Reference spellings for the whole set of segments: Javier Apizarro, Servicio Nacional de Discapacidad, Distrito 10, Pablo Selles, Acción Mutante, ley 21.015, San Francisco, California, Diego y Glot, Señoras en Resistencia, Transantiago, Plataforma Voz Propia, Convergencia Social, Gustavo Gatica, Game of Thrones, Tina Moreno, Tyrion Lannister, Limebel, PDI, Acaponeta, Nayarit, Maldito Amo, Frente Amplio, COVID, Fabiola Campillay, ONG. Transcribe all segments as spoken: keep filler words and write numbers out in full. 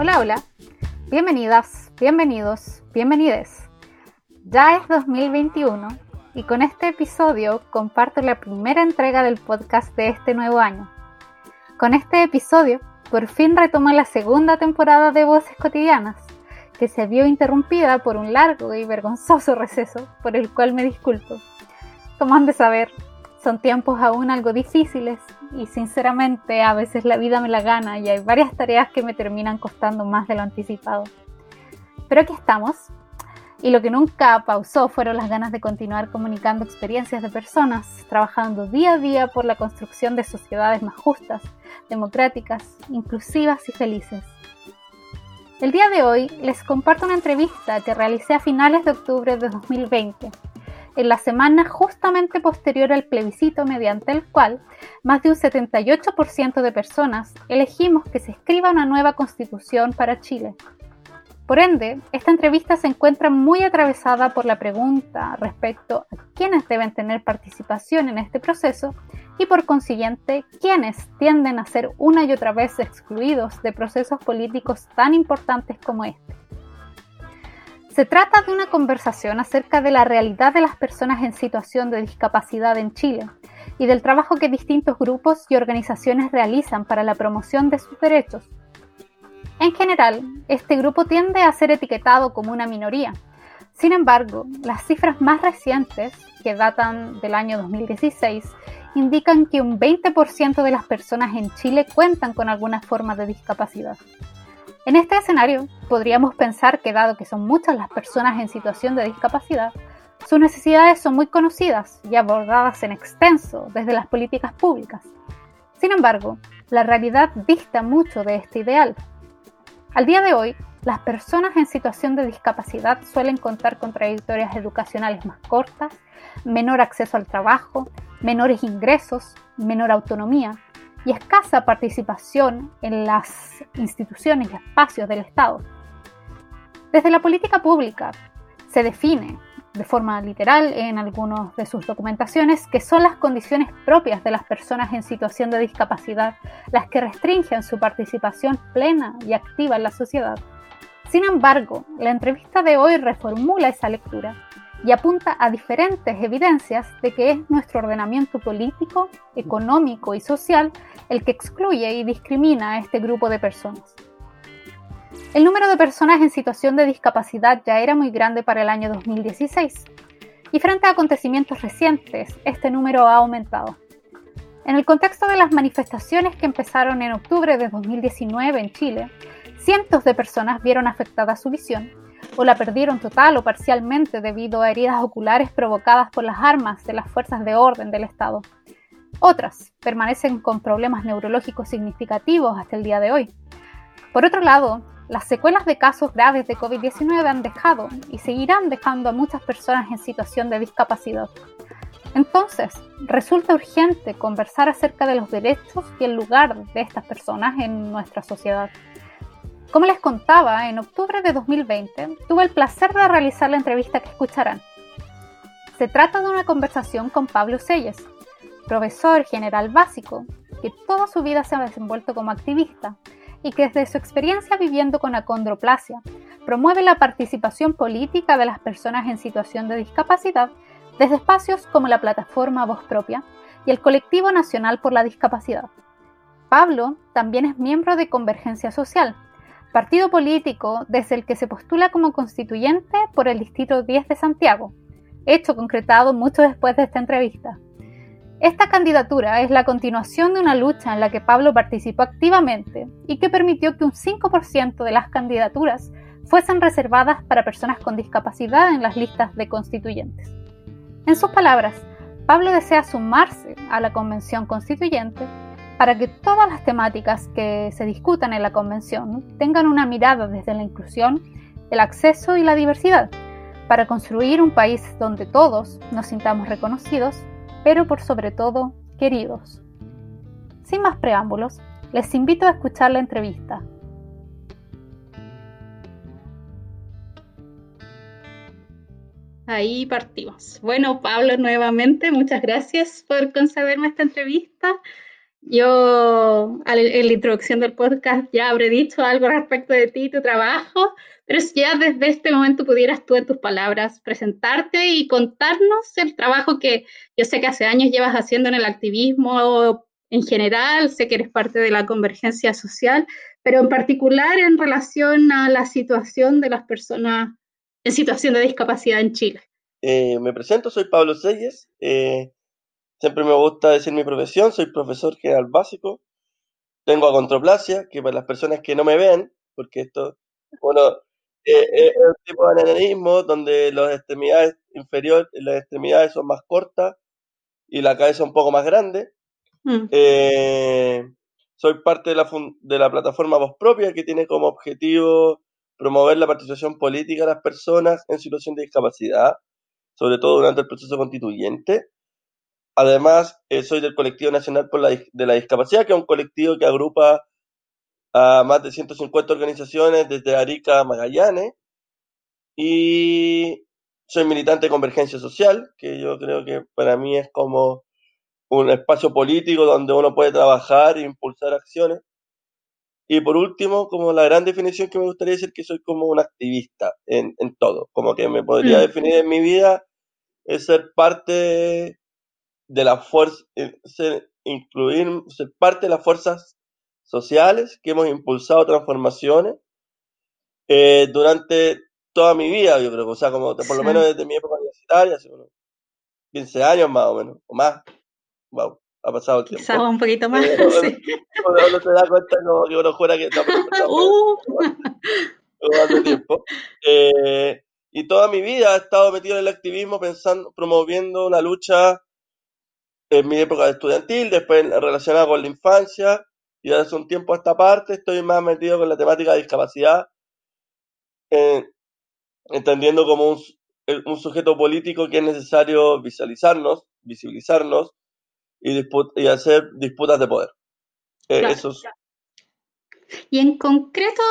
Hola, hola. Bienvenidas, bienvenidos, bienvenides. Ya es dos mil veintiuno y con este episodio comparto la primera entrega del podcast de este nuevo año. Con este episodio por fin retomo la segunda temporada de Voces Cotidianas, que se vio interrumpida por un largo y vergonzoso receso, por el cual me disculpo. Como han de saber, son tiempos aún algo difíciles y sinceramente a veces la vida me la gana y hay varias tareas que me terminan costando más de lo anticipado. Pero aquí estamos, y lo que nunca pausó fueron las ganas de continuar comunicando experiencias de personas, trabajando día a día por la construcción de sociedades más justas, democráticas, inclusivas y felices. El día de hoy les comparto una entrevista que realicé a finales de octubre de dos mil veinte, en la semana justamente posterior al plebiscito mediante el cual más de un setenta y ocho por ciento de personas elegimos que se escriba una nueva constitución para Chile. Por ende, esta entrevista se encuentra muy atravesada por la pregunta respecto a quiénes deben tener participación en este proceso y por consiguiente, quiénes tienden a ser una y otra vez excluidos de procesos políticos tan importantes como este. Se trata de una conversación acerca de la realidad de las personas en situación de discapacidad en Chile y del trabajo que distintos grupos y organizaciones realizan para la promoción de sus derechos. En general, este grupo tiende a ser etiquetado como una minoría. Sin embargo, las cifras más recientes, que datan del año dos mil dieciséis, indican que un veinte por ciento de las personas en Chile cuentan con alguna forma de discapacidad. En este escenario, podríamos pensar que dado que son muchas las personas en situación de discapacidad, sus necesidades son muy conocidas y abordadas en extenso desde las políticas públicas. Sin embargo, la realidad dista mucho de este ideal. Al día de hoy, las personas en situación de discapacidad suelen contar con trayectorias educacionales más cortas, menor acceso al trabajo, menores ingresos, menor autonomía y escasa participación en las instituciones y espacios del Estado. Desde la política pública se define, de forma literal en algunas de sus documentaciones, que son las condiciones propias de las personas en situación de discapacidad las que restringen su participación plena y activa en la sociedad. Sin embargo, la entrevista de hoy reformula esa lectura y apunta a diferentes evidencias de que es nuestro ordenamiento político, económico y social el que excluye y discrimina a este grupo de personas. El número de personas en situación de discapacidad ya era muy grande para el año dos mil dieciséis, y frente a acontecimientos recientes, este número ha aumentado. En el contexto de las manifestaciones que empezaron en octubre de dos mil diecinueve en Chile, cientos de personas vieron afectada su visión, o la perdieron total o parcialmente debido a heridas oculares provocadas por las armas de las fuerzas de orden del Estado. Otras permanecen con problemas neurológicos significativos hasta el día de hoy. Por otro lado, las secuelas de casos graves de covid diecinueve han dejado y seguirán dejando a muchas personas en situación de discapacidad. Entonces, resulta urgente conversar acerca de los derechos y el lugar de estas personas en nuestra sociedad. Como les contaba, en octubre de dos mil veinte tuve el placer de realizar la entrevista que escucharán. Se trata de una conversación con Pablo Selles, profesor general básico, que toda su vida se ha desenvuelto como activista, y que desde su experiencia viviendo con acondroplasia promueve la participación política de las personas en situación de discapacidad desde espacios como la Plataforma Voz Propia y el Colectivo Nacional por la Discapacidad. Pablo también es miembro de Convergencia Social, partido político desde el que se postula como constituyente por el Distrito diez de Santiago, hecho concretado mucho después de esta entrevista. Esta candidatura es la continuación de una lucha en la que Pablo participó activamente y que permitió que un cinco por ciento de las candidaturas fuesen reservadas para personas con discapacidad en las listas de constituyentes. En sus palabras, Pablo desea sumarse a la Convención Constituyente para que todas las temáticas que se discutan en la Convención tengan una mirada desde la inclusión, el acceso y la diversidad, para construir un país donde todos nos sintamos reconocidos, pero por sobre todo, queridos. Sin más preámbulos, les invito a escuchar la entrevista. Ahí partimos. Bueno, Pablo, nuevamente, muchas gracias por concederme esta entrevista. Yo, en la introducción del podcast, ya habré dicho algo respecto de ti y tu trabajo, pero si ya desde este momento pudieras tú, en tus palabras, presentarte y contarnos el trabajo que yo sé que hace años llevas haciendo en el activismo en general, sé que eres parte de la Convergencia Social, pero en particular en relación a la situación de las personas en situación de discapacidad en Chile. Eh, me presento, soy Pablo Selles, eh... siempre me gusta decir mi profesión, soy profesor general básico, tengo acondroplasia, que para las personas que no me vean, porque esto bueno, eh, eh, es un tipo de ananismo donde las extremidades inferiores, las extremidades son más cortas y la cabeza un poco más grande. Mm. Eh, soy parte de la, fun- de la plataforma Voz Propia, que tiene como objetivo promover la participación política de las personas en situación de discapacidad, sobre todo durante el proceso constituyente. Además, eh, soy del Colectivo Nacional por la Dis- de la Discapacidad, que es un colectivo que agrupa a más de ciento cincuenta organizaciones desde Arica a Magallanes. Y soy militante de Convergencia Social, que yo creo que para mí es como un espacio político donde uno puede trabajar e impulsar acciones. Y por último, como la gran definición que me gustaría decir, que soy como un activista en, en todo. Como que me podría mm. definir en mi vida es ser parte... de, de la fuerza, ser, incluir, ser parte de las fuerzas sociales que hemos impulsado transformaciones eh, durante toda mi vida, yo creo, o sea, como por lo menos desde mi época universitaria, hace unos quince años más o menos, o más, wow, ha pasado el tiempo. Quizás un poquito más, eh, no, sí. No, no se da cuenta, no, yo no fuera que... No, no, uh. no, tiempo. Eh, y toda mi vida he estado metido en el activismo pensando, promoviendo la lucha en mi época estudiantil, después relacionada con la infancia, y hace un tiempo a esta parte estoy más metido con la temática de discapacidad, eh, entendiendo como un, un sujeto político que es necesario visualizarnos, visibilizarnos y, disput- y hacer disputas de poder. Eh, claro, eso es... claro. Y en concreto...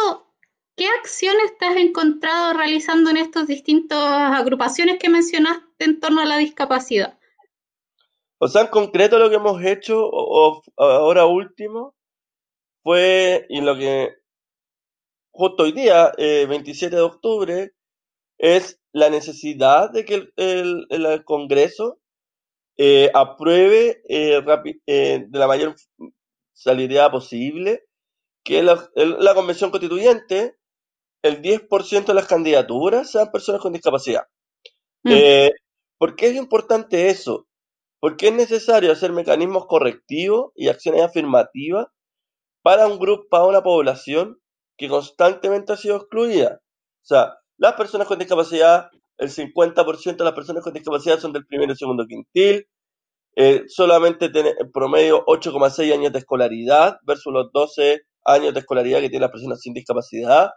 ¿qué acciones te has encontrado realizando en estas distintas agrupaciones que mencionaste en torno a la discapacidad? O sea, en concreto lo que hemos hecho o, o, ahora último fue, y lo que justo hoy día, eh, veintisiete de octubre, es la necesidad de que el, el, el Congreso eh, apruebe eh, rapi- eh, de la mayor celeridad posible que la, el, la Convención Constituyente, el diez por ciento de las candidaturas sean personas con discapacidad. Mm. Eh, ¿Por qué es importante eso? Porque es necesario hacer mecanismos correctivos y acciones afirmativas para un grupo, para una población que constantemente ha sido excluida. O sea, las personas con discapacidad, el cincuenta por ciento de las personas con discapacidad son del primero y segundo quintil, eh, solamente tiene en promedio ocho coma seis años de escolaridad versus los doce años de escolaridad que tienen las personas sin discapacidad.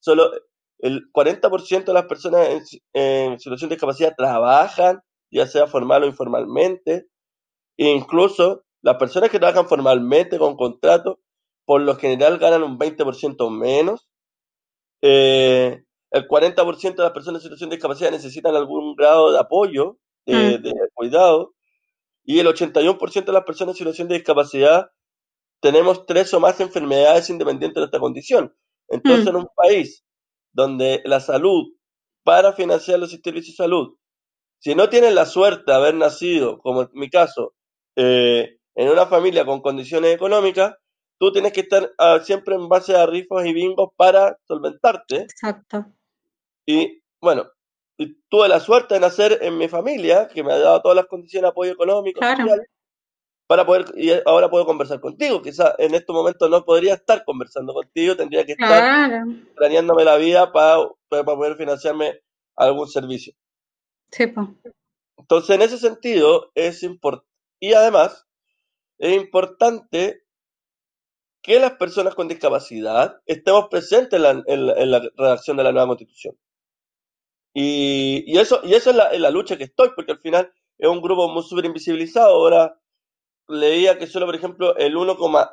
Solo el cuarenta por ciento de las personas en, en situación de discapacidad trabajan, ya sea formal o informalmente, e incluso las personas que trabajan formalmente con contrato, por lo general ganan un veinte por ciento menos, eh, el cuarenta por ciento de las personas en situación de discapacidad necesitan algún grado de apoyo, de, mm. de cuidado, y el ochenta y uno por ciento de las personas en situación de discapacidad tenemos tres o más enfermedades independientes de nuestra condición. Entonces, mm. en un país donde la salud, para financiar los servicios de salud, si no tienen la suerte de haber nacido, como en mi caso, eh, en una familia con condiciones económicas, tú tienes que estar uh, siempre en base a rifas y bingos para solventarte. Exacto. Y bueno, y tuve la suerte de nacer en mi familia, que me ha dado todas las condiciones de apoyo económico, claro, social, para poder, y ahora puedo conversar contigo. Quizás en estos momentos no podría estar conversando contigo, tendría que estar, claro, planeándome la vida para, para poder financiarme algún servicio. Entonces, en ese sentido, es importante, y además, es importante que las personas con discapacidad estemos presentes en la, en la, en la redacción de la nueva Constitución. Y, y eso y eso es la, es la lucha que estoy, porque al final es un grupo muy súper invisibilizado. Ahora, leía que solo, por ejemplo, el,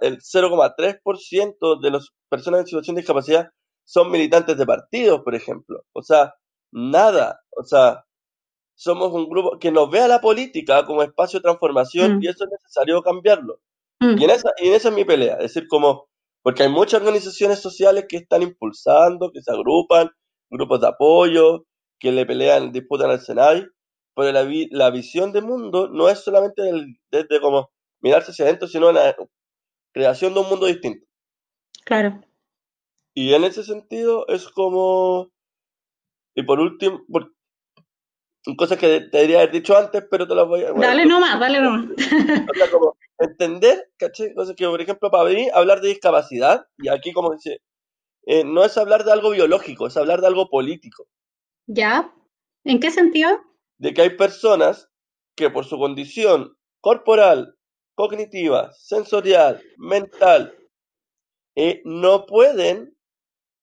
el cero coma tres por ciento de las personas en situación de discapacidad son militantes de partidos, por ejemplo. O sea, nada, o sea... somos un grupo que nos vea la política como espacio de transformación, mm. y eso es necesario cambiarlo. Mm. Y, en esa, y en esa es mi pelea, es decir, como, porque hay muchas organizaciones sociales que están impulsando, que se agrupan, grupos de apoyo, que le pelean, disputan al Senado, pero la, vi, la visión del mundo no es solamente el, desde como mirarse hacia adentro, sino la creación de un mundo distinto. Claro. Y en ese sentido es como, y por último, por, cosas que te debería haber dicho antes, pero te las voy a... Bueno, dale nomás, dale nomás. O sea, como entender, ¿cachai? Cosas que, por ejemplo, para venir a hablar de discapacidad, y aquí como dice, eh, no es hablar de algo biológico, es hablar de algo político. ¿Ya? ¿En qué sentido? De que hay personas que por su condición corporal, cognitiva, sensorial, mental, eh, no pueden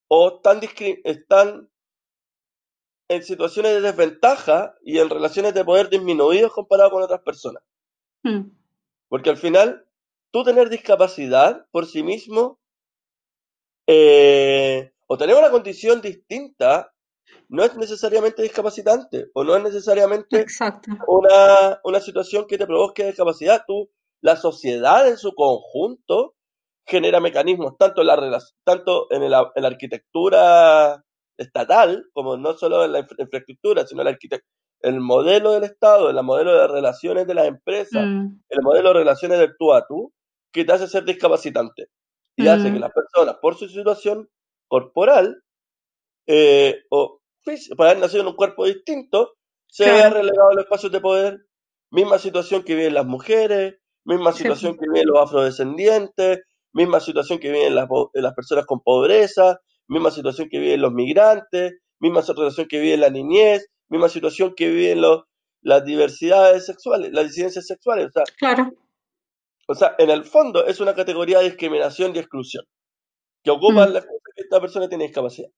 o están, discrim- están en situaciones de desventaja y en relaciones de poder disminuidos comparado con otras personas. Mm. Porque al final, tú tener discapacidad por sí mismo eh, o tener una condición distinta no es necesariamente discapacitante o no es necesariamente una, una situación que te provoque discapacidad. Tú, la sociedad en su conjunto genera mecanismos tanto en la, tanto en la, en la arquitectura estatal, como no solo en la infraestructura, sino en la arquitectura, el modelo del Estado, el modelo de relaciones de las empresas, mm. el modelo de relaciones del tú a tú, que te hace ser discapacitante y mm. hace que las personas, por su situación corporal eh, o física, para haber nacido en un cuerpo distinto, se claro. vean relegados a los espacios de poder. Misma situación que viven las mujeres, misma situación sí. que viven los afrodescendientes, misma situación que viven las, las personas con pobreza, misma situación que viven los migrantes, misma situación que viven la niñez, misma situación que viven los, las diversidades sexuales, las disidencias sexuales. O sea, claro. O sea, en el fondo es una categoría de discriminación y exclusión que ocupan mm. las cosas que esta persona tiene discapacidad.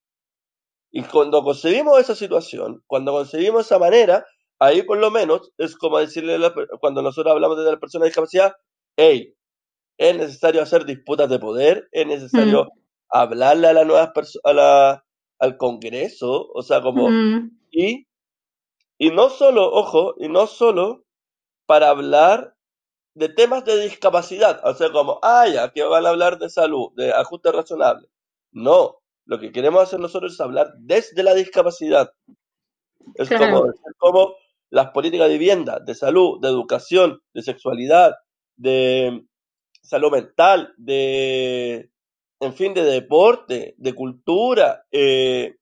Y cuando concebimos esa situación, cuando concebimos esa manera, ahí por lo menos es como decirle, la, cuando nosotros hablamos de la persona de discapacidad, hey, es necesario hacer disputas de poder, es necesario mm. hablarle a las nuevas personas, la, al Congreso, o sea, como... Mm. y Y no solo, ojo, y no solo para hablar de temas de discapacidad, o sea, como, ah, ya, que van a hablar de salud, de ajuste razonable. No, lo que queremos hacer nosotros es hablar desde la discapacidad. Es claro. como, como las políticas de vivienda, de salud, de educación, de sexualidad, de salud mental, de, en fin, de deporte, de cultura, eh,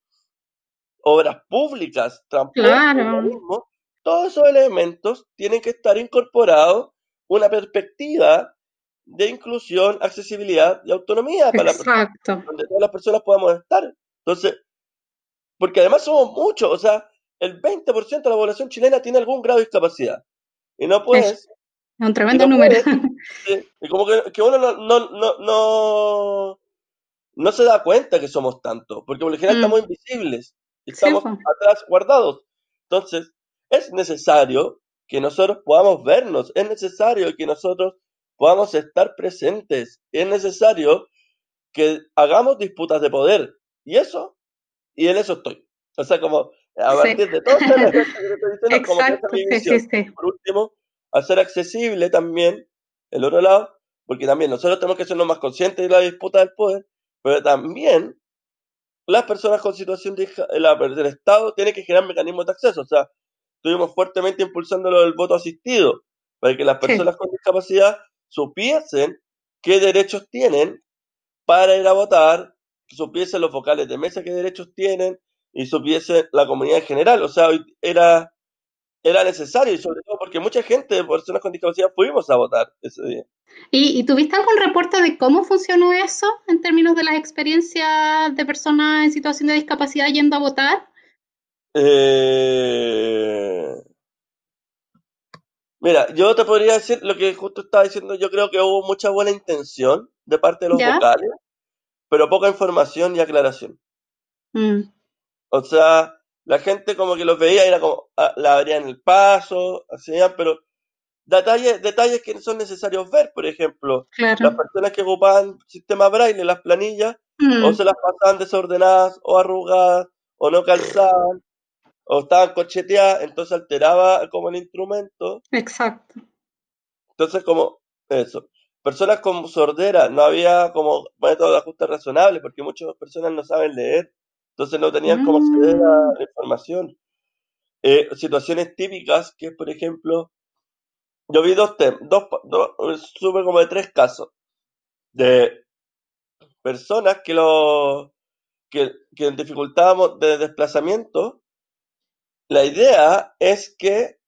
obras públicas, transporte, claro. urbanismo, todos esos elementos tienen que estar incorporados una perspectiva de inclusión, accesibilidad y autonomía para personas, donde todas las personas podamos estar. Entonces, porque además somos muchos, o sea, el veinte por ciento de la población chilena tiene algún grado de discapacidad. Y no puedes... Es un tremendo no número. Puedes, y como que, que uno no... no, no, no no se da cuenta que somos tantos, porque por lo general mm. estamos invisibles, estamos sí, atrás guardados. Entonces, es necesario que nosotros podamos vernos, es necesario que nosotros podamos estar presentes, es necesario que hagamos disputas de poder, y eso, y en eso estoy. O sea, como, a partir sí. de todo, como que esa es mi visión. Sí, sí, sí. Por último, hacer accesible también, el otro lado, porque también nosotros tenemos que ser los más conscientes de la disputa del poder, pero también las personas con situación de del Estado tienen que generar mecanismos de acceso. O sea, estuvimos fuertemente impulsando el voto asistido para que las personas sí. con discapacidad supiesen qué derechos tienen para ir a votar, supiesen los vocales de mesa qué derechos tienen y supiesen la comunidad en general. O sea, era, era necesario, y sobre todo porque mucha gente de personas con discapacidad fuimos a votar ese día. ¿Y, ¿Y tuviste algún reporte de cómo funcionó eso en términos de las experiencias de personas en situación de discapacidad yendo a votar? Eh... Mira, yo te podría decir lo que justo estaba diciendo. Yo creo que hubo mucha buena intención de parte de los ¿Ya? vocales, pero poca información y aclaración. Mm. O sea, la gente como que los veía, era como, la abrían el paso, hacían, pero... Detalles, detalles que son necesarios ver, por ejemplo, claro. las personas que ocupaban sistema braille, las planillas, mm. o se las pasaban desordenadas, o arrugadas, o no calzaban, o estaban cocheteadas, entonces alteraba como el instrumento. Exacto. Entonces, como eso. Personas con sordera, no había como método de ajuste razonable, porque muchas personas no saben leer, entonces no tenían cómo acceder a la información. Eh, situaciones típicas, que por ejemplo, yo vi dos temas, dos, dos, supe como de tres casos, de personas que lo que, que en dificultad de desplazamiento, la idea es que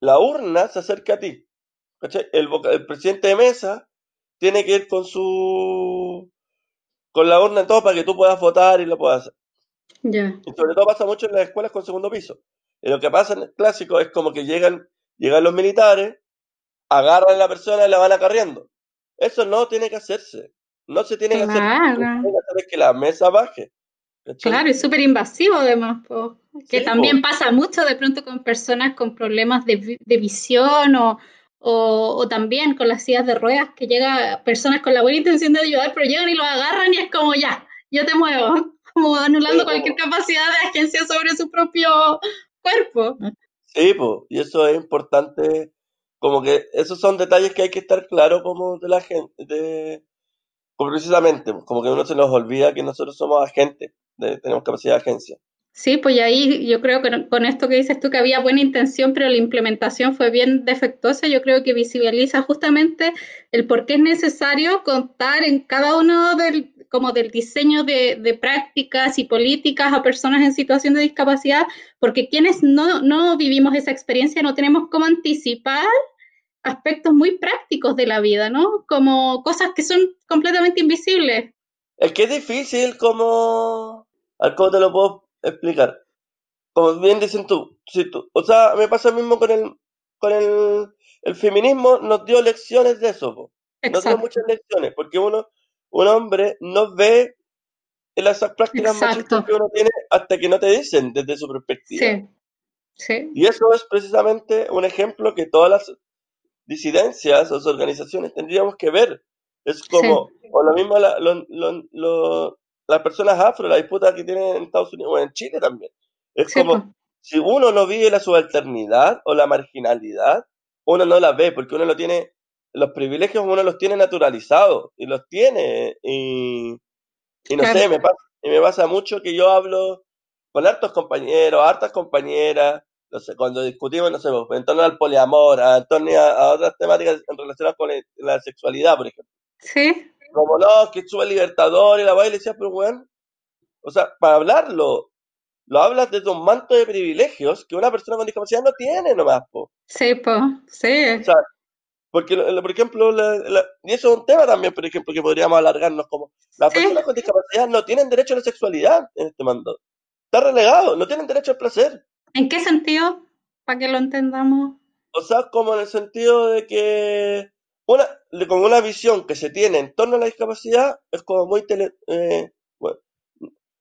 la urna se acerque a ti. El, el presidente de mesa tiene que ir con su con la urna en todo para que tú puedas votar y lo puedas hacer. Yeah. Y sobre todo pasa mucho en las escuelas con segundo piso. Y lo que pasa en el clásico es como que llegan, llegan los militares, agarran a la persona y la van acarreando. Eso no tiene que hacerse. No se tiene claro. que hacer. Lo que tiene que hacer es que la mesa baje. ¿Cachai? Claro, es súper invasivo además, po. que sí, también po. pasa mucho de pronto con personas con problemas de, de visión o O, o también con las sillas de ruedas, que llega personas con la buena intención de ayudar, pero llegan y los agarran y es como ya, yo te muevo, como anulando sí, cualquier como... capacidad de agencia sobre su propio cuerpo. Sí, po, y eso es importante, como que esos son detalles que hay que estar claro como de la gente, de, como precisamente, como que uno se nos olvida que nosotros somos agentes, de, tenemos capacidad de agencia. Sí, pues y ahí yo creo que con esto que dices tú que había buena intención, pero la implementación fue bien defectuosa, yo creo que visibiliza justamente el por qué es necesario contar en cada uno del, como del diseño de, de prácticas y políticas a personas en situación de discapacidad, porque quienes no, no vivimos esa experiencia no tenemos cómo anticipar aspectos muy prácticos de la vida, ¿no? Como cosas que son completamente invisibles. Es que es difícil como... ¿Cómo te lo puedo explicar? Como bien dicen tú, si tú, o sea, me pasa mismo con el con el, el feminismo, nos dio lecciones de eso, po. Nos dio muchas lecciones, porque uno un hombre no ve las prácticas Exacto. machistas que uno tiene hasta que no te dicen desde su perspectiva. Sí. Sí. Y eso es precisamente un ejemplo que todas las disidencias o las organizaciones tendríamos que ver. Es como, sí. o lo mismo la, lo, lo, lo las personas afro, la disputa que tienen en Estados Unidos, bueno, en Chile también. Es sí, como, si uno no vive la subalternidad o la marginalidad, uno no la ve, porque uno lo tiene, los privilegios uno los tiene naturalizados, y los tiene, y, y no claro. sé, me pasa, y me pasa mucho que yo hablo con hartos compañeros, hartas compañeras, no sé, cuando discutimos, no sé, en torno al poliamor, a, a otras temáticas relacionadas con la sexualidad, por ejemplo. Sí. Como no, que sube el Libertador y la baile, y decía, pero bueno, o sea, para hablarlo, lo hablas desde un manto de privilegios que una persona con discapacidad no tiene nomás, po. Sí, po, sí. O sea, porque, por ejemplo, la, la, y eso es un tema también, por ejemplo, que podríamos alargarnos, como las sí. personas con discapacidad no tienen derecho a la sexualidad en este mando. Está relegado, no tienen derecho al placer. ¿En qué sentido? Para que lo entendamos. O sea, como en el sentido de que Una, con una visión que se tiene en torno a la discapacidad, es como muy tele, eh, bueno,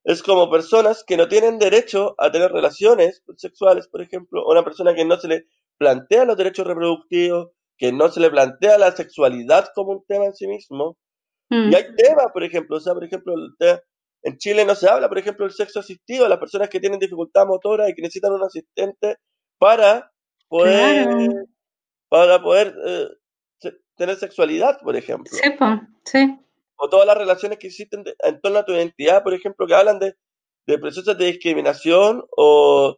es como personas que no tienen derecho a tener relaciones sexuales, por ejemplo, o una persona que no se le plantea los derechos reproductivos, que no se le plantea la sexualidad como un tema en sí mismo. Mm. Y hay temas, por ejemplo, o sea, por ejemplo, en Chile no se habla, por ejemplo, del sexo asistido, las personas que tienen dificultad motora y que necesitan un asistente para poder, claro. para poder, eh, tener sexualidad, por ejemplo. Sí, sí. O todas las relaciones que existen de, en torno a tu identidad, por ejemplo, que hablan de, de procesos de discriminación o,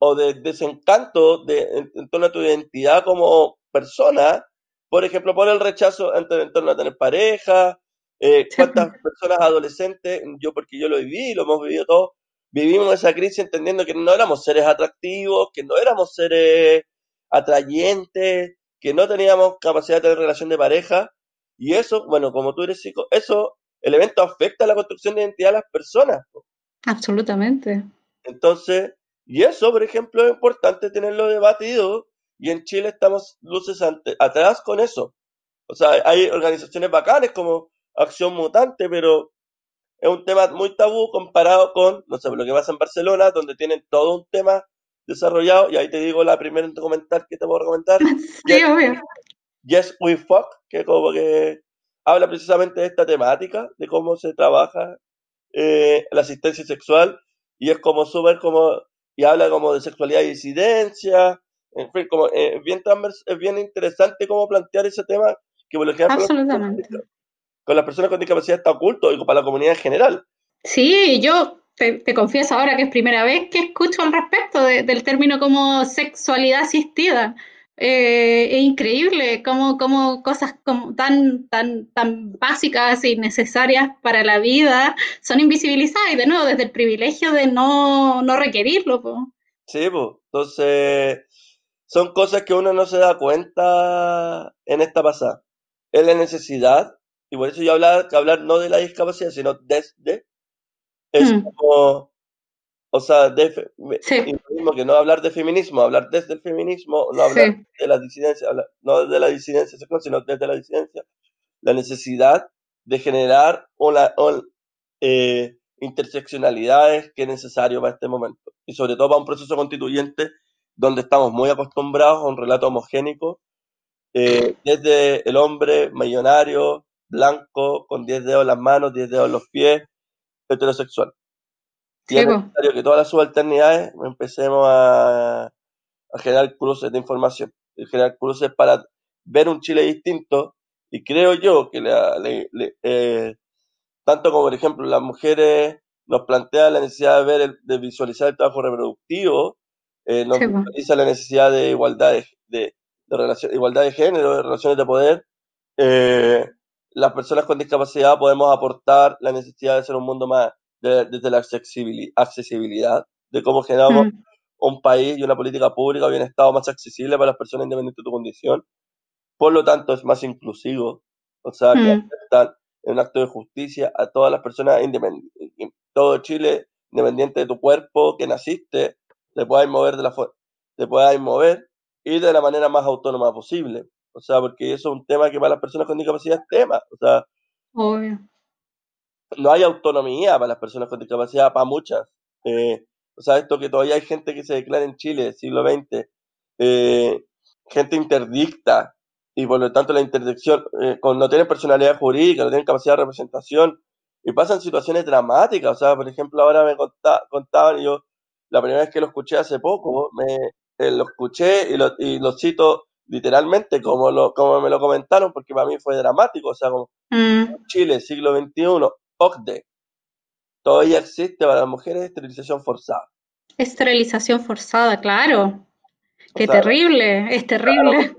o de desencanto de, en, en torno a tu identidad como persona, por ejemplo, por el rechazo en, en torno a tener pareja, eh, cuántas sí. personas adolescentes, yo porque yo lo viví, lo hemos vivido todos, vivimos esa crisis entendiendo que no éramos seres atractivos, que no éramos seres atrayentes, que no teníamos capacidad de tener relación de pareja, y eso, bueno, como tú eres psico, eso, el evento afecta a la construcción de identidad de las personas. ¿No? Absolutamente. Entonces, y eso, por ejemplo, es importante tenerlo debatido, y en Chile estamos luces ante, atrás con eso. O sea, hay organizaciones bacanas como Acción Mutante, pero es un tema muy tabú comparado con, no sé, lo que pasa en Barcelona, donde tienen todo un tema desarrollado, y ahí te digo la primera en tu comentario que te puedo recomendar. Sí, yes, obvio. Yes We Fuck, que como que habla precisamente de esta temática, de cómo se trabaja eh, la asistencia sexual, y es como súper como, y habla como de sexualidad y disidencia, en fin, como, eh, bien transvers- es bien interesante cómo plantear ese tema que por lo general absolutamente. Con, con las personas con discapacidad está oculto y para la comunidad en general. Sí, yo te, te confieso ahora que es primera vez que escucho al respecto de, del término como sexualidad asistida. Eh, es increíble cómo, cómo cosas como tan, tan, tan básicas y necesarias para la vida son invisibilizadas y de nuevo desde el privilegio de no, no requerirlo. Po. Sí, pues, entonces son cosas que uno no se da cuenta en esta pasada. Es la necesidad, y por eso yo hablar, hablar no de la discapacidad, sino desde, es mm. como... O sea, de, sí. mismo que no hablar de feminismo, hablar desde el feminismo, no hablar sí. de la disidencia, hablar, no desde la disidencia sexual, sino desde la disidencia. La necesidad de generar una, una, eh, interseccionalidades que es necesario para este momento. Y sobre todo para un proceso constituyente donde estamos muy acostumbrados a un relato homogénico, eh, desde el hombre millonario, blanco, con diez dedos en las manos, diez dedos en los pies, heterosexual. Y es necesario que todas las subalternidades empecemos a, a generar cruces de información, a generar cruces para ver un Chile distinto. Y creo yo que la, le, le, eh, tanto como, por ejemplo, las mujeres nos plantean la necesidad de ver el, de visualizar el trabajo reproductivo, eh, nos visualiza la necesidad de igualdad de, de, de, relacion, igualdad de género, de relaciones de poder. Eh, las personas con discapacidad podemos aportar la necesidad de ser un mundo más desde de la accesibilidad, de cómo generamos mm. un país y una política pública o bienestar más accesible para las personas independientes de tu condición. Por lo tanto, es más inclusivo, o sea, mm. que aceptan en un acto de justicia a todas las personas independientes, en todo Chile, independiente de tu cuerpo, que naciste, te puedas mover de la fo- te puedas mover y de la manera más autónoma posible. O sea, porque eso es un tema que para las personas con discapacidad es tema, o sea, obvio. No hay autonomía para las personas con discapacidad, para muchas. Eh, o sea, esto que todavía hay gente que se declara en Chile, siglo veinte, eh, gente interdicta, y por lo tanto la interdicción, eh, con, no tienen personalidad jurídica, no tienen capacidad de representación, y pasan situaciones dramáticas. O sea, por ejemplo, ahora me contá, contaban, y yo la primera vez que lo escuché hace poco, me, eh, lo escuché y lo, y lo cito literalmente como, lo, como me lo comentaron, porque para mí fue dramático. O sea, como mm. Chile, siglo veintiuno, O C D E. Todavía existe para las mujeres esterilización forzada. Esterilización forzada, claro. Qué o sea, terrible, es terrible.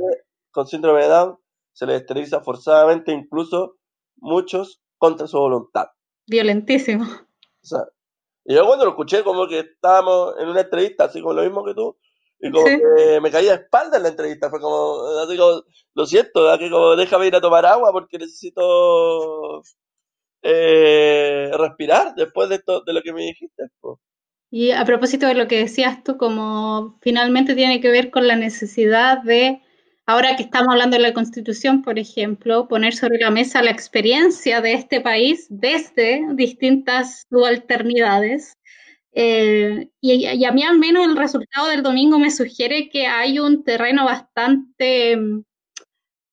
Con síndrome de Down se les esteriliza forzadamente, incluso muchos contra su voluntad. Violentísimo. O sea, y yo cuando lo escuché como que estábamos en una entrevista, así como lo mismo que tú, y como sí. que me caí de espalda en la entrevista, fue como, así como lo siento, que como déjame ir a tomar agua porque necesito... Eh, respirar después de esto, de lo que me dijiste. Po. Y a propósito de lo que decías tú, como finalmente tiene que ver con la necesidad de, ahora que estamos hablando de la Constitución, por ejemplo, poner sobre la mesa la experiencia de este país desde distintas subalternidades. Eh, y, y a mí al menos el resultado del domingo me sugiere que hay un terreno bastante...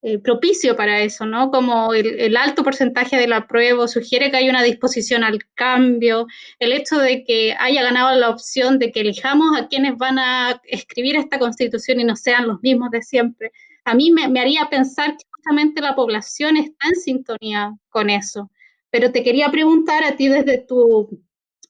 Eh, propicio para eso, ¿no? Como el, el alto porcentaje del apruebo sugiere que hay una disposición al cambio, el hecho de que haya ganado la opción de que elijamos a quienes van a escribir esta Constitución y no sean los mismos de siempre, a mí me, me haría pensar que justamente la población está en sintonía con eso. Pero te quería preguntar a ti desde tu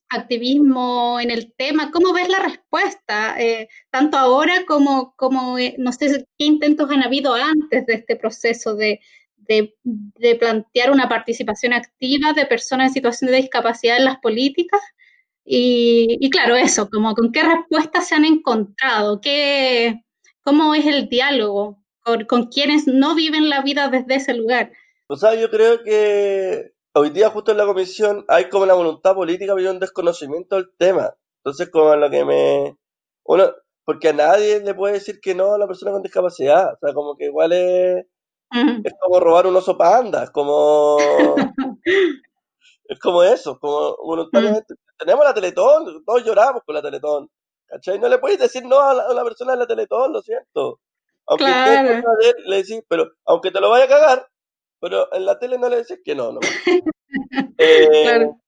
activismo en el tema, ¿cómo ves la respuesta? Eh, tanto ahora como, como eh, no sé qué intentos han habido antes de este proceso de, de, de plantear una participación activa de personas en situación de discapacidad en las políticas y, y claro, eso, como con qué respuestas se han encontrado, qué, cómo es el diálogo con, con quienes no viven la vida desde ese lugar. O sea, yo creo que hoy día justo en la comisión hay como una voluntad política, pero un desconocimiento del tema. Entonces, como lo que me... uno, porque a nadie le puede decir que no a la persona con discapacidad. O sea, como que igual es... Uh-huh. Es como robar un oso panda. Es como... es como eso. Como voluntariamente... Uh-huh. Tenemos la Teletón. Todos lloramos con la Teletón. ¿Cachai? No le puedes decir no a la, a la persona de la Teletón, lo siento. Aunque claro. Usted no le, le decís, pero aunque te lo vaya a cagar, pero en la tele no le decís que no, no. eh, claro.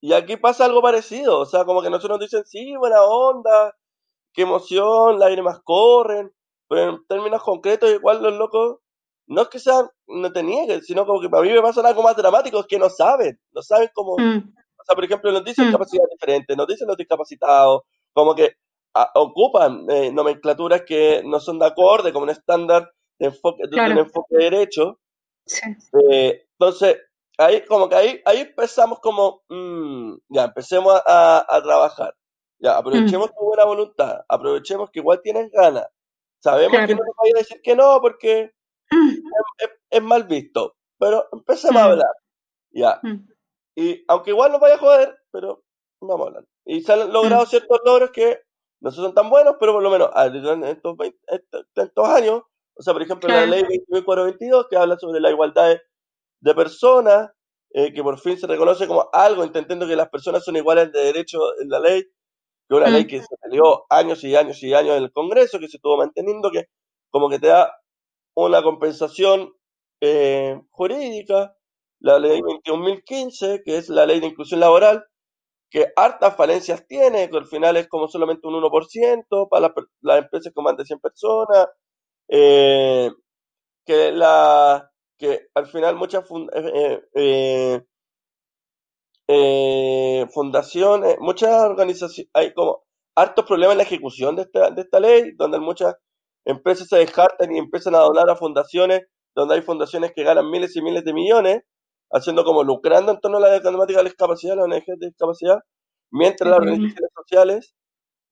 Y aquí pasa algo parecido, o sea, como que nosotros nos dicen, sí, buena onda, qué emoción, lágrimas corren, pero en términos concretos igual los locos no es que sean, no tenía que, sino como que a mí me pasan algo más dramático, es que no saben, no saben cómo, mm. o sea, por ejemplo, nos dicen mm. capacidades diferentes, nos dicen los discapacitados, como que a, ocupan eh, nomenclaturas que no son de acorde, como un estándar de enfoque, claro. de un enfoque de derecho, sí. eh, entonces, ahí como que ahí, ahí empezamos como, mmm, ya, empecemos a, a, a trabajar, ya, aprovechemos mm. tu buena voluntad, aprovechemos que igual tienes ganas, sabemos claro. que no nos vaya a decir que no, porque Es, es, es mal visto, pero empecemos a hablar, ya, y aunque igual nos vaya a joder, pero vamos a hablar, y se han logrado ciertos logros que no son tan buenos, pero por lo menos en estos, estos años, o sea, por ejemplo, claro. la ley veintiuno punto cuatrocientos veintidós, que habla sobre la igualdad de, de personas, eh, que por fin se reconoce como algo, entendiendo que las personas son iguales de derecho en la ley, que es una ley que se peleó años y años y años en el Congreso, que se estuvo manteniendo, que como que te da una compensación eh, jurídica, la ley veintiuno mil quince, que es la ley de inclusión laboral, que hartas falencias tiene, que al final es como solamente un uno por ciento para las, las empresas con más de cien personas, eh, que la que al final muchas fund, eh, eh, eh, fundaciones, muchas organizaciones, hay como hartos problemas en la ejecución de esta, de esta ley, donde muchas empresas se descartan y empiezan a donar a fundaciones, donde hay fundaciones que ganan miles y miles de millones, haciendo como lucrando en torno a la temática de la discapacidad, la O N G de discapacidad, mientras las organizaciones sociales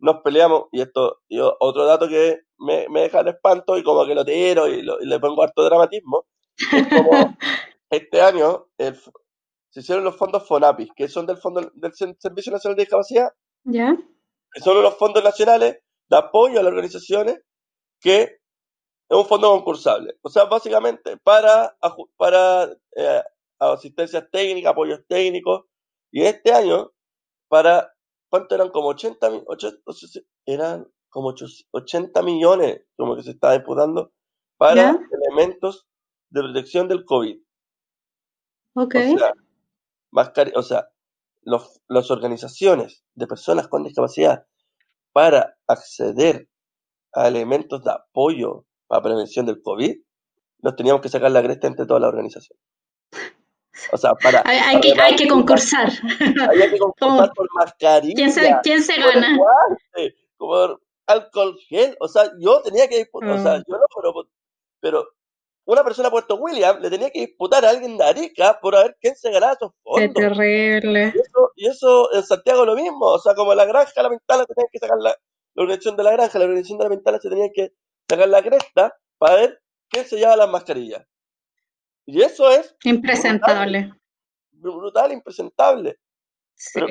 nos peleamos, y esto y otro dato que me, me deja en espanto y como que lo tiro y, lo, y le pongo harto dramatismo, es como este año el, se hicieron los fondos FONAPIS, que son del fondo del Servicio Nacional de Discapacidad, ¿ya? que son los fondos nacionales de apoyo a las organizaciones, que es un fondo concursable. O sea, básicamente para, para eh, asistencias técnicas, apoyos técnicos. Y este año, para, ¿cuánto eran? Como ochenta, ochenta, eran como ochenta millones, como que se estaba imputando, para ¿sí? elementos de protección del COVID. Ok. O sea, mascar- o sea los, las organizaciones de personas con discapacidad para acceder a elementos de apoyo para prevención del COVID, nos teníamos que sacar la cresta entre toda la organización. O sea, para... Hay, hay, para que, hay que concursar. Hay que concursar oh. por mascarilla. ¿Quién se, quién se por gana? Guante, por alcohol gel. O sea, yo tenía que disputar, mm. o sea, yo no, pero, pero una persona de Puerto William le tenía que disputar a alguien de Arica por a ver quién se ganaba esos fondos. Qué terrible. Y eso, y eso en Santiago lo mismo. O sea, como en la granja, la ventana, tenían que sacar la... la organización de la granja, la organización de la ventana se tenía que sacar la cresta para ver quién se lleva las mascarillas. Y eso es... Impresentable. Brutal, brutal impresentable. Sí. Pero,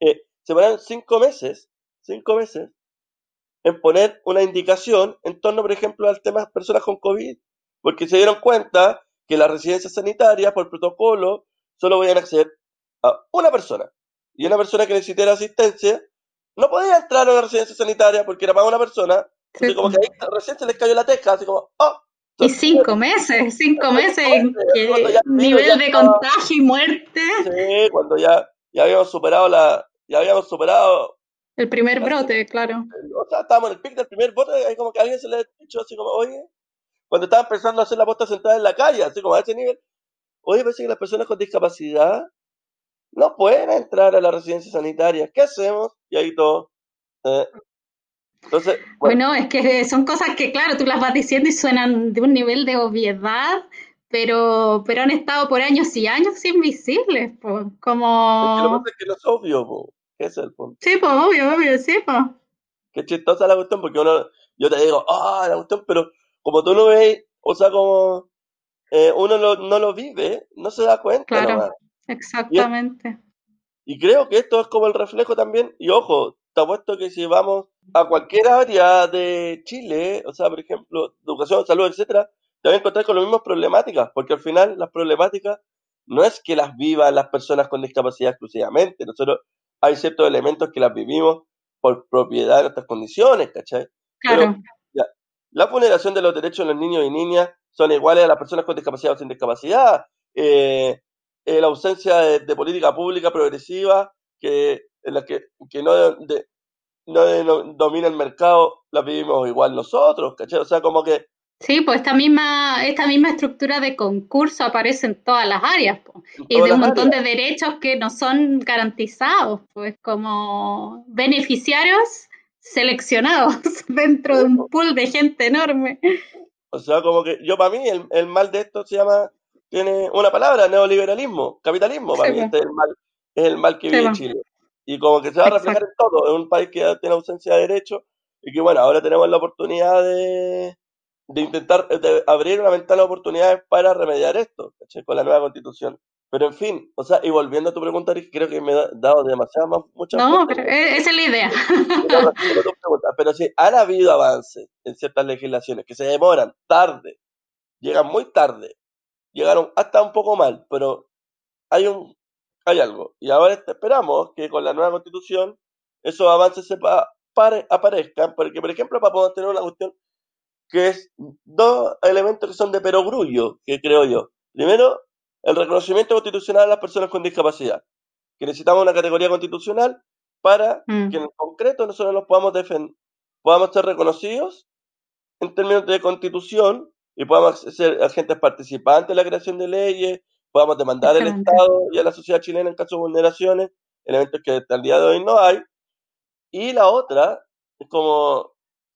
eh, se pararon cinco meses, cinco meses, en poner una indicación en torno, por ejemplo, al tema de personas con COVID, porque se dieron cuenta que las residencias sanitarias, por protocolo, solo podían acceder a una persona. Y una persona que necesitara asistencia no podía entrar a una residencia sanitaria porque era para una persona. Entonces, sí. como que ahí recién se les cayó la teja, así como, ¡oh! Entonces, y cinco meses, cinco meses, que ya, nivel ya de estaba, contagio y muerte. Sí, cuando ya, ya habíamos superado la, ya habíamos superado... El primer así, brote, claro. O sea, estábamos en el pic del primer brote, ahí como que a alguien se le ha dicho así como, oye, cuando estaban pensando hacer la posta sentada en la calle, así como a ese nivel, oye, parece que las personas con discapacidad no pueden entrar a la residencia sanitaria. ¿Qué hacemos? Y ahí todo. Eh. Entonces, bueno. bueno, es que son cosas que, claro, tú las vas diciendo y suenan de un nivel de obviedad, pero, pero han estado por años y años invisibles, po. Como... Es que lo que pasa es que no es obvio, po. Ese es el punto. Sí, pues, obvio, obvio, sí, pues. Qué chistosa la cuestión, porque uno, yo te digo, ah, oh, la cuestión, pero como tú no ves, o sea, como eh, uno lo, no lo vive, no se da cuenta. Claro. Nomás. Exactamente. Y, y creo que esto es como el reflejo también, y ojo, te apuesto que si vamos a cualquier área de Chile, o sea, por ejemplo, educación, salud, etcétera, te vas a encontrar con las mismas problemáticas, porque al final las problemáticas no es que las vivan las personas con discapacidad exclusivamente, nosotros hay ciertos elementos que las vivimos por propiedad de nuestras condiciones, ¿cachai? Claro. Pero, ya, la vulneración de los derechos de los niños y niñas son iguales a las personas con discapacidad o sin discapacidad, eh, Eh, la ausencia de, de política pública progresiva que, en la que, que no, de, no, de, no domina el mercado, la vivimos igual nosotros, ¿cachai? O sea, como que Sí, pues esta misma, esta misma estructura de concurso aparece en todas las áreas, pues, y de un montón áreas. de derechos que no son garantizados, pues como beneficiarios seleccionados dentro de un pool de gente enorme. O sea, como que yo para mí el, el mal de esto se llama, tiene una palabra, neoliberalismo, capitalismo, para sí, mí este es el mal, es el mal que vive sí, en Chile. Y como que se va a reflejar Exacto. en todo, es un país que tiene ausencia de derechos y que bueno, ahora tenemos la oportunidad de, de intentar de abrir una ventana de oportunidades para remediar esto, ¿cachai? Con la nueva constitución. Pero en fin, o sea, y volviendo a tu pregunta, creo que me he dado demasiadas más, muchas No, pero esa es la idea. Pero, pero sí, han habido avances en ciertas legislaciones que se demoran tarde, llegan muy tarde, llegaron hasta un poco mal, pero hay un hay algo. Y ahora esperamos que con la nueva constitución esos avances se pa, pare, aparezcan, porque por ejemplo, para poder tener una cuestión que es dos elementos que son de perogrullo, que creo yo. Primero, el reconocimiento constitucional a las personas con discapacidad, que necesitamos una categoría constitucional para mm. que en concreto nosotros nos podamos defender, podamos ser reconocidos en términos de constitución y podamos ser agentes participantes en la creación de leyes, podamos demandar al Estado y a la sociedad chilena en caso de vulneraciones, elementos que hasta el día de hoy no hay. Y la otra es como,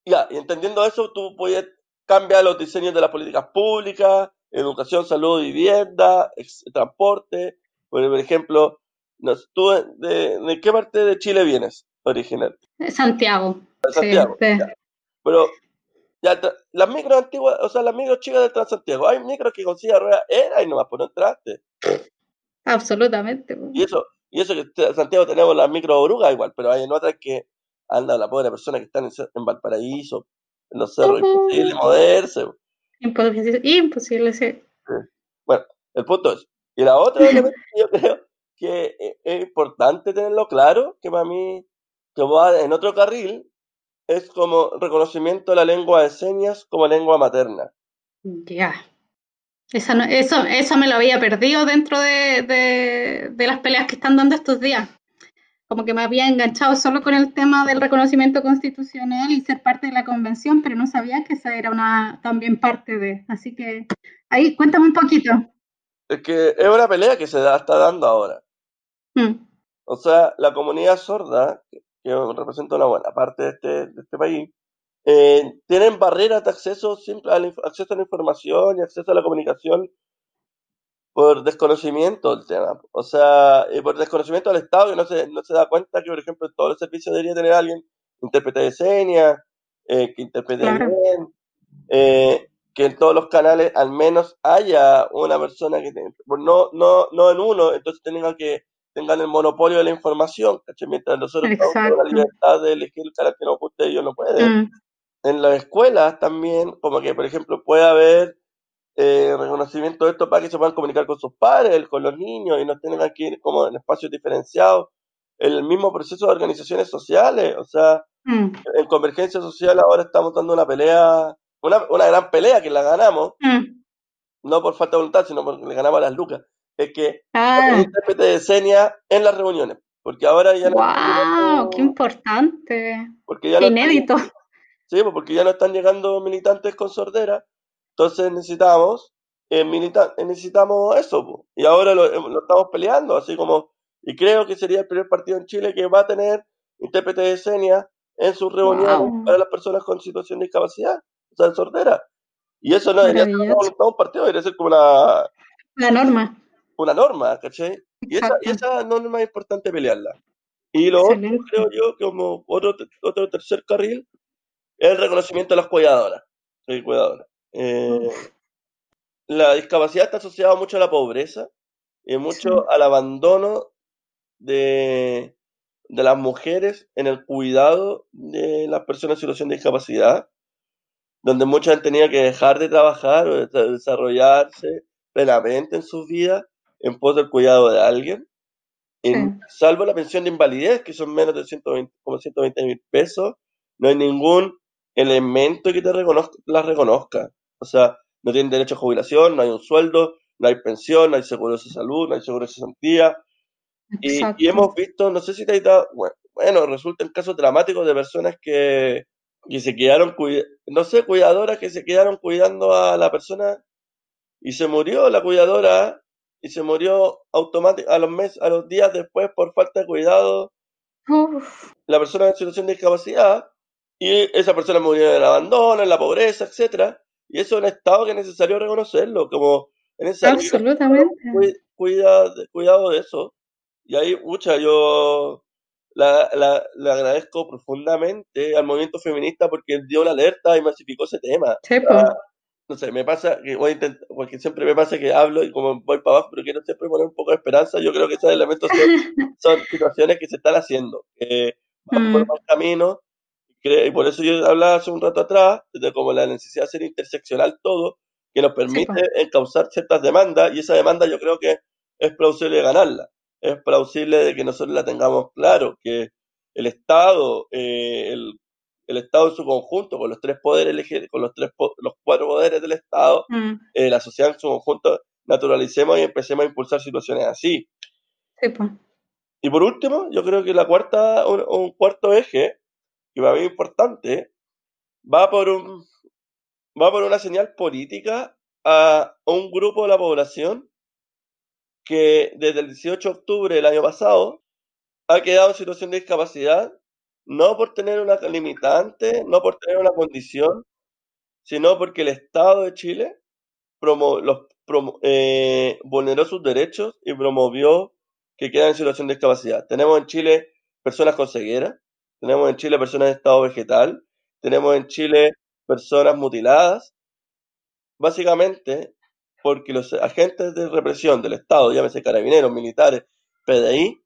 ya, y entendiendo eso, tú puedes cambiar los diseños de las políticas públicas, educación, salud, vivienda, transporte. Por ejemplo, ¿tú de, de qué parte de Chile vienes original? De Santiago. De Santiago. Sí, sí. Ya. Pero ya, las micros antiguas, o sea, las micros chicas de Transantiago, hay micros que con silla rueda era y nomás, pues no entraste. Absolutamente. Y eso, y eso que en Santiago tenemos las micro orugas igual, pero hay en otras que anda la pobre persona que está en, en Valparaíso, en los cerros, uh-huh. imposible moverse. Imposible, imposible, sí. Bueno, el punto es, y la otra elemento que yo creo que es importante tenerlo claro, que para mí, que va en otro carril, es como reconocimiento de la lengua de señas como lengua materna. Ya. Yeah. Eso, no, eso, eso me lo había perdido dentro de, de, de las peleas que están dando estos días. Como que me había enganchado solo con el tema del reconocimiento constitucional y ser parte de la convención, pero no sabía que esa era una también parte de... Así que, ahí, cuéntame un poquito. Es que es una pelea que se da, está dando ahora. Mm. O sea, la comunidad sorda, que representa una buena parte de este, de este país, eh, tienen barreras de acceso, simple, al acceso a la información y acceso a la comunicación por desconocimiento del tema, o sea, y por desconocimiento del Estado, que no se, no se da cuenta que, por ejemplo, en todos los servicios debería tener alguien intérprete de señas, eh, que interprete claro. bien, eh, que en todos los canales al menos haya una persona que tenga, no, no, no en uno, entonces tengan que tengan el monopolio de la información, ¿caché? Mientras nosotros Exacto. estamos con la libertad de elegir el canal que nos guste, ellos no pueden. Mm. En las escuelas también, como que, por ejemplo, puede haber Eh, reconocimiento de esto para que se puedan comunicar con sus padres, con los niños, y no tengan que ir como en espacios diferenciados. El mismo proceso de organizaciones sociales, o sea, mm. en Convergencia Social ahora estamos dando una pelea, una, una gran pelea que la ganamos, mm. no por falta de voluntad, sino porque le ganamos a las lucas, es que ah. el intérprete de señas en las reuniones, porque ahora ya no... ¡Wow! No, ¡qué importante! Porque ya Inédito. No están, sí, porque ya no están llegando militantes con sordera. Entonces necesitamos eh, milita- necesitamos eso, po. Y ahora lo, lo estamos peleando, así como, y creo que sería el primer partido en Chile que va a tener intérprete de señas en sus reuniones wow. para las personas con situación de discapacidad, o sea, de sordera. Y eso no debería ser un partido, debería ser como una... Una norma. Una norma, ¿cachai? Y esa, y esa norma es importante pelearla. Y lo Excelente. Otro, creo yo, como otro, otro tercer carril, es el reconocimiento de las cuidadoras. Las cuidadoras. Eh, la discapacidad está asociada mucho a la pobreza y mucho sí. al abandono de, de las mujeres en el cuidado de las personas en situación de discapacidad, donde muchas han tenido que dejar de trabajar o de desarrollarse plenamente en sus vidas en pos del cuidado de alguien, sí. en, salvo la pensión de invalidez, que son menos de ciento veinte mil pesos, no hay ningún elemento que te reconozca, las reconozca. O sea, no tienen derecho a jubilación, no hay un sueldo, no hay pensión, no hay seguro de salud, no hay seguro de cesantía. Y, y hemos visto, no sé si te has dado, bueno, bueno resulta en casos dramáticos de personas que, que se quedaron cuida- no sé, cuidadoras que se quedaron cuidando a la persona y se murió la cuidadora y se murió automáticamente a los meses, a los días después por falta de cuidado. Uf. La persona en situación de discapacidad, y esa persona murió en el abandono, en la pobreza, etcétera. Y eso es un estado que es necesario reconocerlo, como en esa absolutamente cuida, cuida, cuidado de eso. Y ahí, mucha, yo la, la, le agradezco profundamente al movimiento feminista porque dio la alerta y masificó ese tema. Sí, pues. Ah, no sé, me pasa que voy a intentar, porque siempre me pasa que hablo y como voy para abajo, pero quiero siempre poner un poco de esperanza. Yo creo que esos elementos son, son situaciones que se están haciendo, que eh, van mm. por más caminos. Y por eso yo hablaba hace un rato atrás de como la necesidad de ser interseccional todo, que nos permite sí, pues. encauzar ciertas demandas, y esa demanda yo creo que es plausible ganarla, es plausible de que nosotros la tengamos claro, que el Estado, eh, el, el Estado en su conjunto, con los tres poderes, con los tres los cuatro poderes del Estado, mm. eh, la sociedad en su conjunto, naturalicemos y empecemos a impulsar situaciones así. Sí, pues. Y por último, yo creo que la cuarta, un, un cuarto eje, que para mí es importante, va por un va por una señal política a un grupo de la población que desde el dieciocho de octubre del año pasado ha quedado en situación de discapacidad, no por tener una limitante, no por tener una condición, sino porque el Estado de Chile promo, los, promo, eh, vulneró sus derechos y promovió que quedan en situación de discapacidad. Tenemos en Chile personas con ceguera, tenemos en Chile personas en estado vegetal, tenemos en Chile personas mutiladas, básicamente porque los agentes de represión del Estado, llámese carabineros, militares, P D I,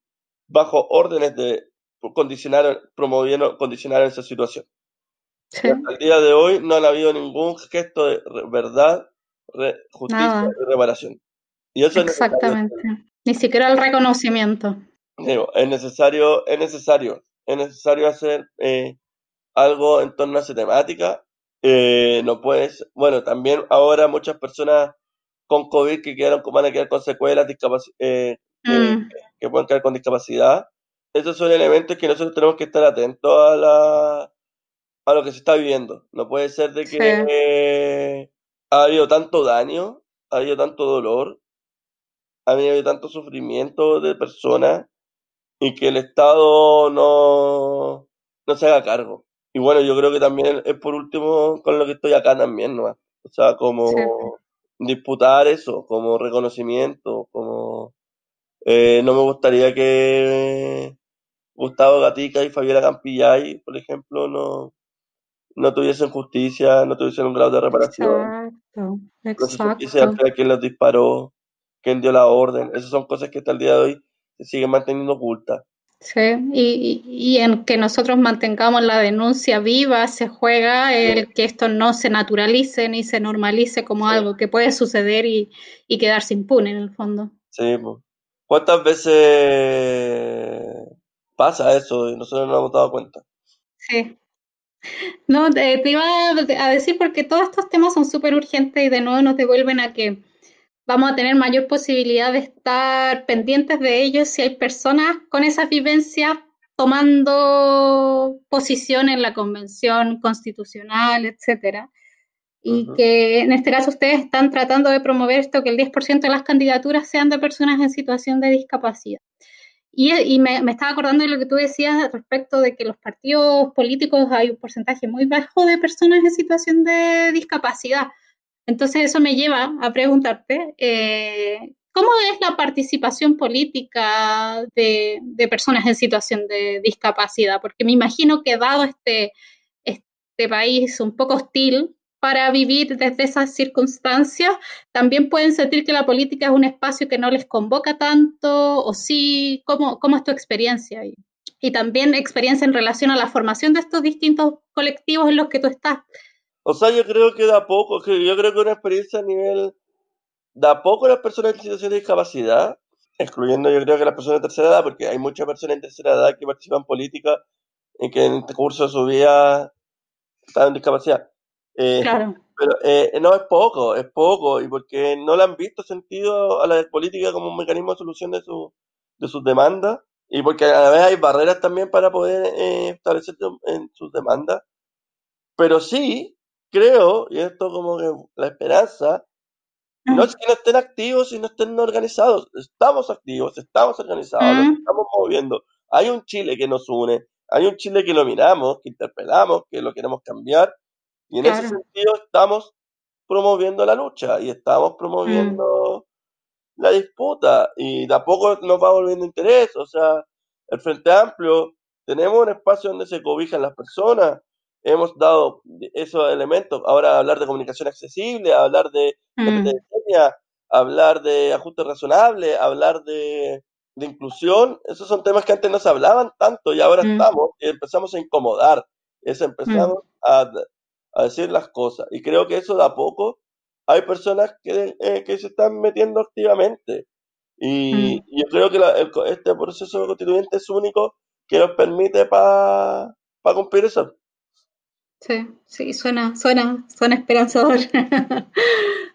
bajo órdenes de condicionaron, promovieron, condicionaron esa situación. Sí. Hasta el día de hoy no ha habido ningún gesto de verdad, re, justicia Nada. y reparación. Y eso Exactamente. Es necesario. Ni siquiera el reconocimiento. Digo, es necesario, es necesario. Es necesario hacer eh, algo en torno a esa temática. Eh, no puedes. Bueno, también ahora muchas personas con COVID que quedaron, van a quedar con secuelas, discapac- eh, mm. eh, que pueden quedar con discapacidad. Esos son elementos que nosotros tenemos que estar atentos a la a lo que se está viviendo. No puede ser de que sí. eh, ha habido tanto daño, ha habido tanto dolor, ha habido tanto sufrimiento de personas. Y que el Estado no, no se haga cargo. Y bueno, yo creo que también es por último con lo que estoy acá también, ¿no? O sea, como sí. disputar eso, como reconocimiento, como... Eh, no me gustaría que Gustavo Gatica y Fabiola Campillay, por ejemplo, no, no tuviesen justicia, no tuviesen un grado de reparación. Exacto, exacto. No se supiese quién los disparó, quién dio la orden. Esas son cosas que hasta el día de hoy sigue manteniendo oculta. Sí, y, y en que nosotros mantengamos la denuncia viva se juega el sí. que esto no se naturalice ni se normalice como sí. algo que puede suceder y, y quedarse impune en el fondo. Sí, ¿cuántas veces pasa eso y nosotros no nos hemos dado cuenta? Sí. No, te, te iba a decir porque todos estos temas son súper urgentes y de nuevo nos devuelven a que vamos a tener mayor posibilidad de estar pendientes de ellos si hay personas con esas vivencias tomando posición en la convención constitucional, etcétera. Y uh-huh. que en este caso ustedes están tratando de promover esto, que el diez por ciento de las candidaturas sean de personas en situación de discapacidad. Y, y me, me estaba acordando de lo que tú decías respecto de que los partidos políticos hay un porcentaje muy bajo de personas en situación de discapacidad. Entonces eso me lleva a preguntarte, eh, ¿cómo es la participación política de, de personas en situación de discapacidad? Porque me imagino que dado este, este país un poco hostil para vivir desde esas circunstancias, también pueden sentir que la política es un espacio que no les convoca tanto, o sí, ¿cómo, cómo es tu experiencia ahí? Y también experiencia en relación a la formación de estos distintos colectivos en los que tú estás. O sea, yo creo que da poco, yo creo que una experiencia a nivel, da poco las personas en situación de discapacidad, excluyendo yo creo que las personas de tercera edad, porque hay muchas personas en tercera edad que participan en política y que en el curso de su vida están en discapacidad. Eh, claro. Pero eh, no, es poco, es poco, y porque no le han visto sentido a la política como un mecanismo de solución de, su, de sus demandas, y porque a la vez hay barreras también para poder eh, establecer en sus demandas. Pero sí, creo, y esto como que la esperanza, no es que no estén activos y no estén organizados, estamos activos, estamos organizados, mm. nos estamos moviendo, hay un Chile que nos une, hay un Chile que lo miramos, que interpelamos, que lo queremos cambiar, y en claro. ese sentido estamos promoviendo la lucha, y estamos promoviendo mm. la disputa, y tampoco nos va volviendo interés, o sea, el Frente Amplio, tenemos un espacio donde se cobijan las personas, hemos dado esos elementos, ahora hablar de comunicación accesible, hablar de mm. competencia, hablar de ajuste razonable, hablar de, de inclusión, esos son temas que antes no se hablaban tanto y ahora mm. estamos, y empezamos a incomodar, es empezamos mm. a, a decir las cosas, y creo que eso de a poco, hay personas que, eh, que se están metiendo activamente, y mm. yo creo que la, el, este proceso constituyente es único que nos permite para pa cumplir eso. Sí, sí, suena, suena, suena esperanzador.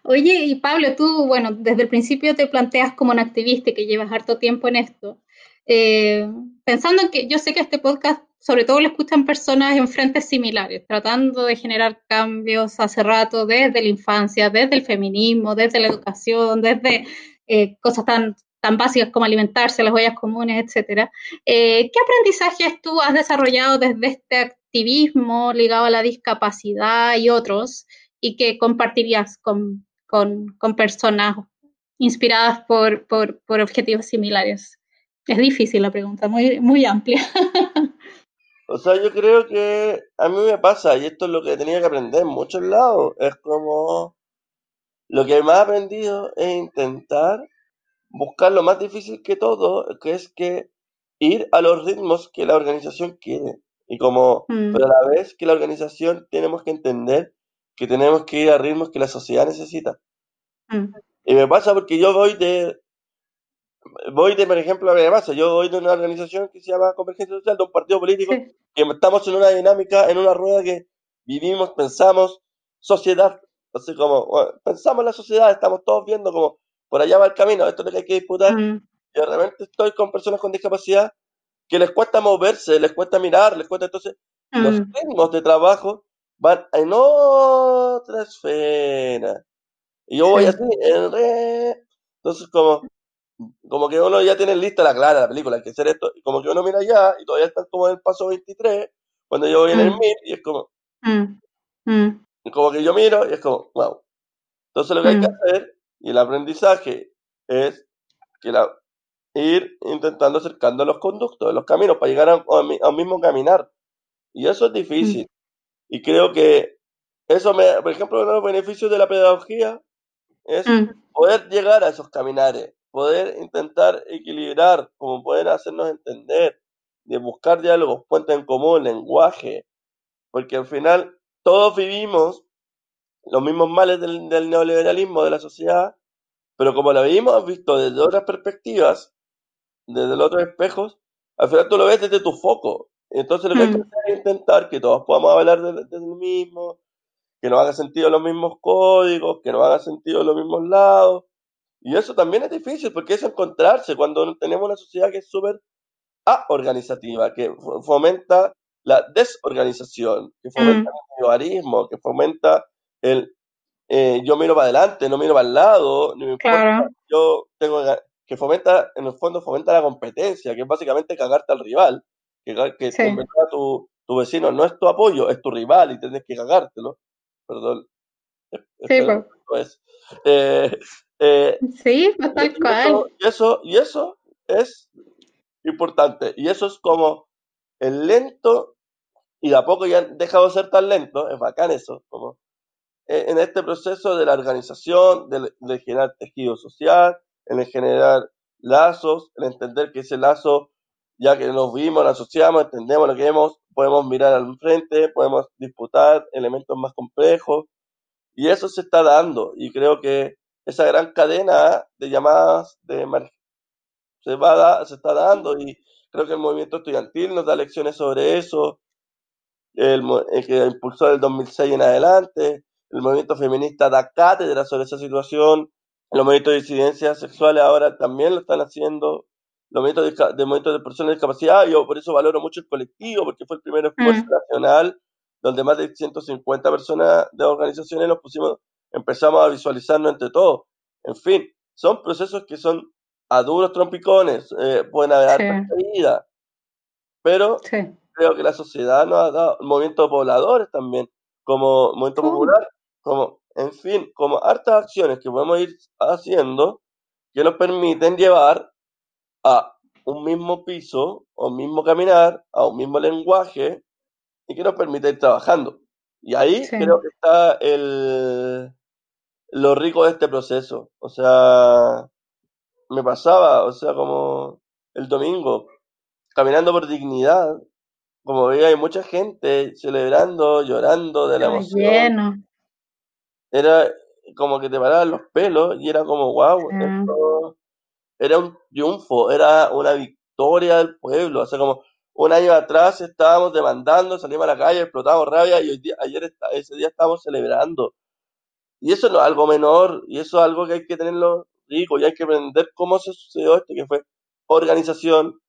Oye, y Pablo, tú, bueno, desde el principio te planteas como un activista que llevas harto tiempo en esto. Eh, pensando en que yo sé que este podcast, sobre todo lo escuchan personas en frentes similares, tratando de generar cambios hace rato, desde la infancia, desde el feminismo, desde la educación, desde eh, cosas tan... tan básicas como alimentarse, las huellas comunes, etcétera. Eh, ¿Qué aprendizajes tú has desarrollado desde este activismo ligado a la discapacidad y otros, y que compartirías con, con, con personas inspiradas por, por, por objetivos similares? Es difícil la pregunta, muy, muy amplia. O sea, yo creo que a mí me pasa, y esto es lo que he tenido que aprender en muchos lados, es como lo que más he aprendido es intentar buscar lo más difícil que todo, que es que ir a los ritmos que la organización quiere. Y como, mm. pero a la vez que la organización tenemos que entender que tenemos que ir a ritmos que la sociedad necesita. Mm. Y me pasa porque yo voy de, voy de, por ejemplo, me pasa, yo voy de una organización que se llama Convergencia Social, de un partido político, sí. que estamos en una dinámica, en una rueda que vivimos, pensamos, sociedad, así como, bueno, pensamos la sociedad, estamos todos viendo como, por allá va el camino, esto es lo que hay que disputar. Mm. Y de repente estoy con personas con discapacidad que les cuesta moverse, les cuesta mirar, les cuesta. Entonces, mm. los ritmos de trabajo van en otra esfera. Y yo voy así, en re. Entonces, como, como que uno ya tiene lista la clara, la película, hay que hacer esto. Y como que uno mira allá y todavía están como en el paso veintitrés, cuando yo voy mm. en el mil, y es como. Mm. Mm. Y como que yo miro y es como, wow. Entonces, lo que mm. hay que hacer. Y el aprendizaje es que la, ir intentando acercando los conductos, los caminos, para llegar a, a, a un mismo caminar. Y eso es difícil. Mm. Y creo que eso, me, por ejemplo, uno de los beneficios de la pedagogía es mm. poder llegar a esos caminares, poder intentar equilibrar, como poder hacernos entender, de buscar diálogos, puentes en común, lenguaje. Porque al final todos vivimos los mismos males del, del neoliberalismo de la sociedad, pero como lo habíamos visto desde otras perspectivas, desde los otros espejos, al final tú lo ves desde tu foco. Entonces lo que mm. hay que hacer es intentar que todos podamos hablar del de mismo, que nos haga sentido los mismos códigos, que nos haga sentido los mismos lados. Y eso también es difícil, porque es encontrarse cuando tenemos una sociedad que es súper aorganizativa, que fomenta la desorganización, que fomenta mm. el individualismo, que fomenta el eh, yo miro para adelante, no miro para el lado, ni me importa, claro. yo tengo que fomenta, en el fondo fomenta la competencia, que es básicamente cagarte al rival, que, que sí. tu, tu vecino no es tu apoyo, es tu rival y tienes que cagártelo, perdón. Sí, espero, pues. Eh, eh, sí, no tal y cual. Eso, y, eso, y eso es importante, y eso es como el lento, y de a poco ya han dejado de ser tan lento, es bacán eso, como en este proceso de la organización, de, de generar tejido social, en el generar lazos, en entender que ese lazo, ya que nos vimos, lo asociamos, entendemos lo que vemos, podemos mirar al frente, podemos disputar elementos más complejos, y eso se está dando, y creo que esa gran cadena de llamadas de mar- se, va a da- se está dando, y creo que el movimiento estudiantil nos da lecciones sobre eso, el, el que impulsó el dos mil seis en adelante. El movimiento feminista da cátedra sobre esa situación. Los movimientos de disidencias sexuales ahora también lo están haciendo. Los movimientos de, disca- de, movimientos de personas de discapacidad, yo por eso valoro mucho el colectivo, porque fue el primer esfuerzo mm. nacional donde más de ciento cincuenta personas de organizaciones nos pusimos, empezamos a visualizarnos entre todos. En fin, son procesos que son a duros trompicones, eh, pueden haber hartas caídas, pero sí. Creo que la sociedad nos ha dado movimientos pobladores también, como movimiento sí. popular, como, en fin, como hartas acciones que podemos ir haciendo que nos permiten llevar a un mismo piso, a un mismo caminar, a un mismo lenguaje, y que nos permite ir trabajando. Y ahí sí. creo que está el lo rico de este proceso. O sea, me pasaba, o sea, como el domingo, caminando por Dignidad, como veía, hay mucha gente celebrando, llorando de la emoción. Lleno. Era como que te paraban los pelos y era como, wow, sí. esto era un triunfo, era una victoria del pueblo. O sea, como un año atrás estábamos demandando, salimos a la calle, explotábamos rabia y hoy día, ayer, ese día estábamos celebrando. Y eso no es algo menor, y eso es algo que hay que tenerlo rico, y hay que aprender cómo se sucedió esto, que fue organización,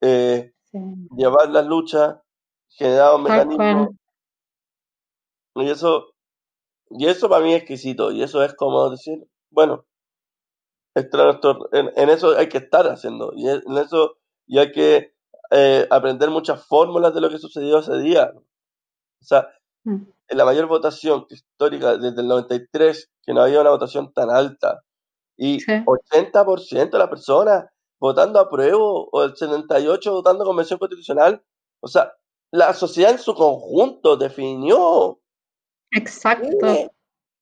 eh, sí. llevar las luchas, generar un mecanismo. Y eso, y eso para mí es exquisito, y eso es como decir, bueno, en, en eso hay que estar haciendo, y en eso y hay que eh, aprender muchas fórmulas de lo que sucedió ese día. O sea, mm. la mayor votación histórica desde el noventa y tres, que no había una votación tan alta, y sí. ochenta por ciento de las personas votando a prueba, o el setenta y ocho por ciento votando convención constitucional. O sea, la sociedad en su conjunto definió. Exacto. Que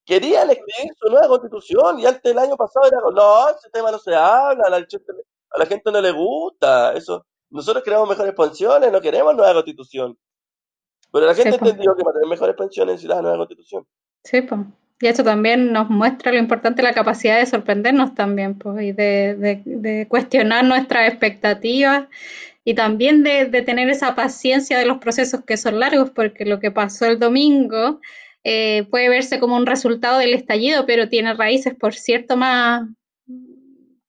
querían escribir su nueva constitución, y antes del año pasado era, no, ese tema no se habla, a la, a la gente no le gusta, eso. Nosotros queremos mejores pensiones, no queremos nueva constitución. Pero la gente sí, entendió que para tener mejores pensiones necesita la nueva constitución. Sí, pues. Y eso también nos muestra lo importante, la capacidad de sorprendernos también, pues, y de, de, de cuestionar nuestras expectativas, y también de, de tener esa paciencia de los procesos que son largos, porque lo que pasó el domingo eh, puede verse como un resultado del estallido, pero tiene raíces, por cierto, más,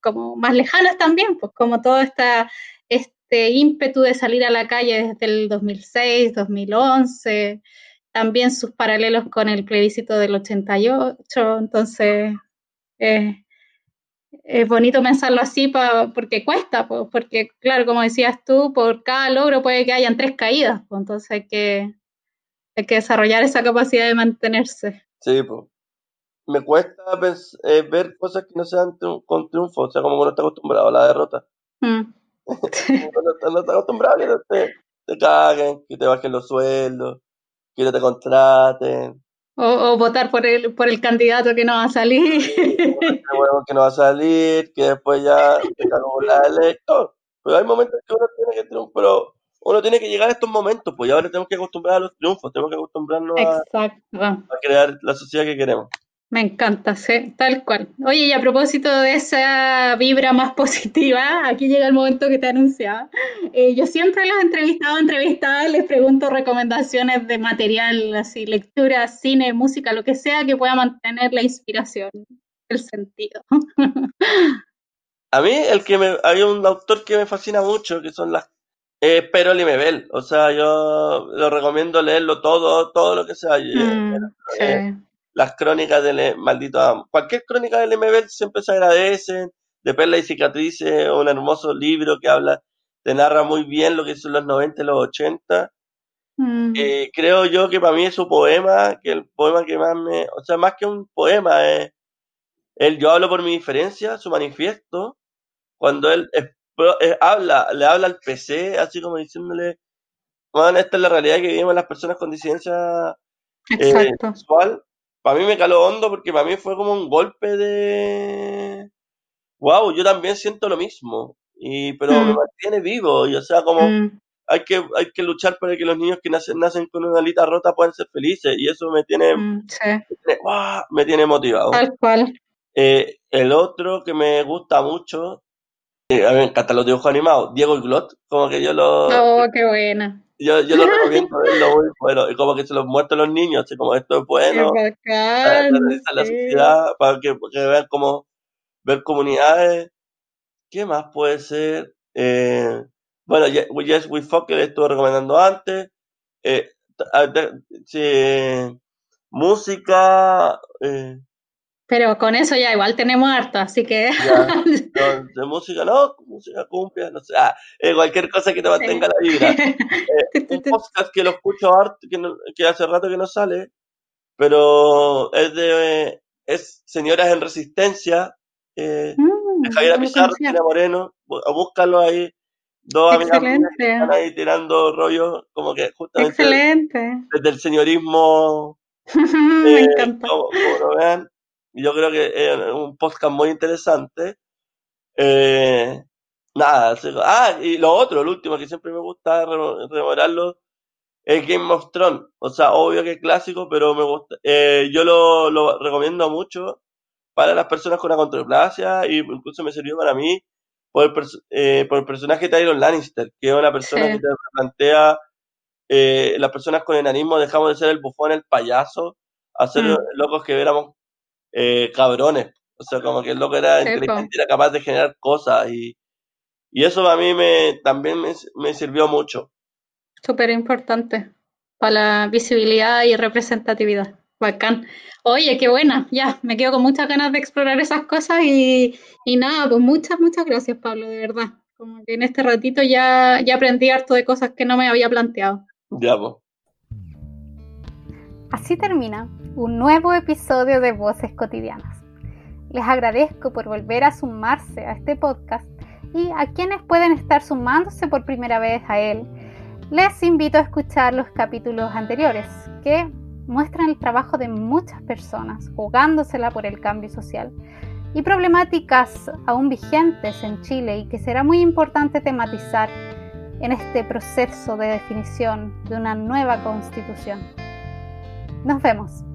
como más lejanas también, pues, como toda esta... esta de ímpetu de salir a la calle desde el dos mil seis, dos mil once, también sus paralelos con el plebiscito del ochenta y ocho, entonces eh, es bonito pensarlo así pa, porque cuesta, pues, porque claro, como decías tú, por cada logro puede que hayan tres caídas, pues, entonces hay que, hay que desarrollar esa capacidad de mantenerse. Sí, pues. Me cuesta pens- eh, ver cosas que no sean tri- con triunfo, o sea, como uno está acostumbrado a la derrota. Mm. no, no estás acostumbrado que te, te caguen, que te bajen los sueldos, que no te contraten, o, o votar por el por el candidato que no va a salir, que no va a salir, que después ya te cagó la electo. Pero hay momentos que uno tiene que triunfar, pero uno tiene que llegar a estos momentos, pues, y ahora tenemos que acostumbrar a los triunfos, tenemos que acostumbrarnos a, a crear la sociedad que queremos. Me encanta, sí, tal cual. Oye, y a propósito de esa vibra más positiva, aquí llega el momento que te anunciaba. Eh, yo siempre a los entrevistados, entrevistadas, les pregunto recomendaciones de material, así, lectura, cine, música, lo que sea que pueda mantener la inspiración, el sentido. A mí, el que me, hay un autor que me fascina mucho, que son las eh, Perla y Limebel. O sea, yo lo recomiendo leerlo todo, todo lo que sea. Mm, eh, sí. eh, Las crónicas del Le- Maldito Amo. Cualquier crónica del Limebel siempre se agradece. De Perla y Cicatrices, un hermoso libro que habla, te narra muy bien lo que son los noventa y los ochenta. Mm. Eh, creo yo que para mí es su poema, que el poema que más me... O sea, más que un poema, es eh, el Yo hablo por mi diferencia, su manifiesto, cuando él es, es, habla, le habla al P C, así como diciéndole, man, esta es la realidad que vivimos las personas con disidencia eh, sexual. Para mí me caló hondo, porque para mí fue como un golpe de... wow, yo también siento lo mismo, y pero mm. me mantiene vivo, y o sea, como mm. hay que hay que luchar para que los niños que nacen nacen con una alita rota puedan ser felices, y eso me tiene... Mm, sí. me, tiene wow, me tiene motivado. Tal cual. Eh, el otro que me gusta mucho, eh, a mí me encantan los dibujos animados, Diego y Glot, como que yo lo... Oh, qué buena. Yo, yo lo recomiendo verlo muy bueno, y como que se los muestro a los niños, así como esto es bueno, es bacán, para realizar la sociedad, para que, que vean cómo ver comunidades. ¿Qué más puede ser? Eh, bueno, Yes We Fuck, que le estuve recomendando antes, eh, eh, música. Eh. Pero con eso ya igual tenemos harto, así que... Ya, no, de música no, música cumbia, no sé, ah, eh, cualquier cosa que te mantenga la vibra. Eh, un podcast que lo escucho harto, que, no, que hace rato que no sale, pero es de... es Señoras en Resistencia, eh, mm, de Javier Apizarro, Tina Moreno, búscalo ahí. Dos amigas que están ahí tirando rollo, como que justamente desde, desde el señorismo. Me eh, encanta. Como, como lo vean, yo creo que es eh, un podcast muy interesante. Eh, nada, así, ah, y lo otro, lo último que siempre me gusta rememorarlo es Game of Thrones. O sea, obvio que es clásico, pero me gusta. Eh, yo lo, lo recomiendo mucho para las personas con acondroplasia y incluso me sirvió para mí. Por el, pers- eh, por el personaje Tyrion Lannister, que es una persona sí. que te plantea eh, las personas con enanismo dejamos de ser el bufón, el payaso, a ser mm. locos que éramos eh, cabrones. O sea, como que el loco era sí, inteligente, era capaz de generar cosas. Y, y eso a mí me, también me, me sirvió mucho. Súper importante para la visibilidad y representatividad. Bacán. Oye, qué buena, ya, me quedo con muchas ganas de explorar esas cosas y, y nada, pues muchas, muchas gracias, Pablo, de verdad. Como que en este ratito ya, ya aprendí harto de cosas que no me había planteado. Ya, pues. Así termina un nuevo episodio de Voces Cotidianas. Les agradezco por volver a sumarse a este podcast y a quienes pueden estar sumándose por primera vez a él, les invito a escuchar los capítulos anteriores, que muestran el trabajo de muchas personas jugándosela por el cambio social y problemáticas aún vigentes en Chile y que será muy importante tematizar en este proceso de definición de una nueva constitución. Nos vemos.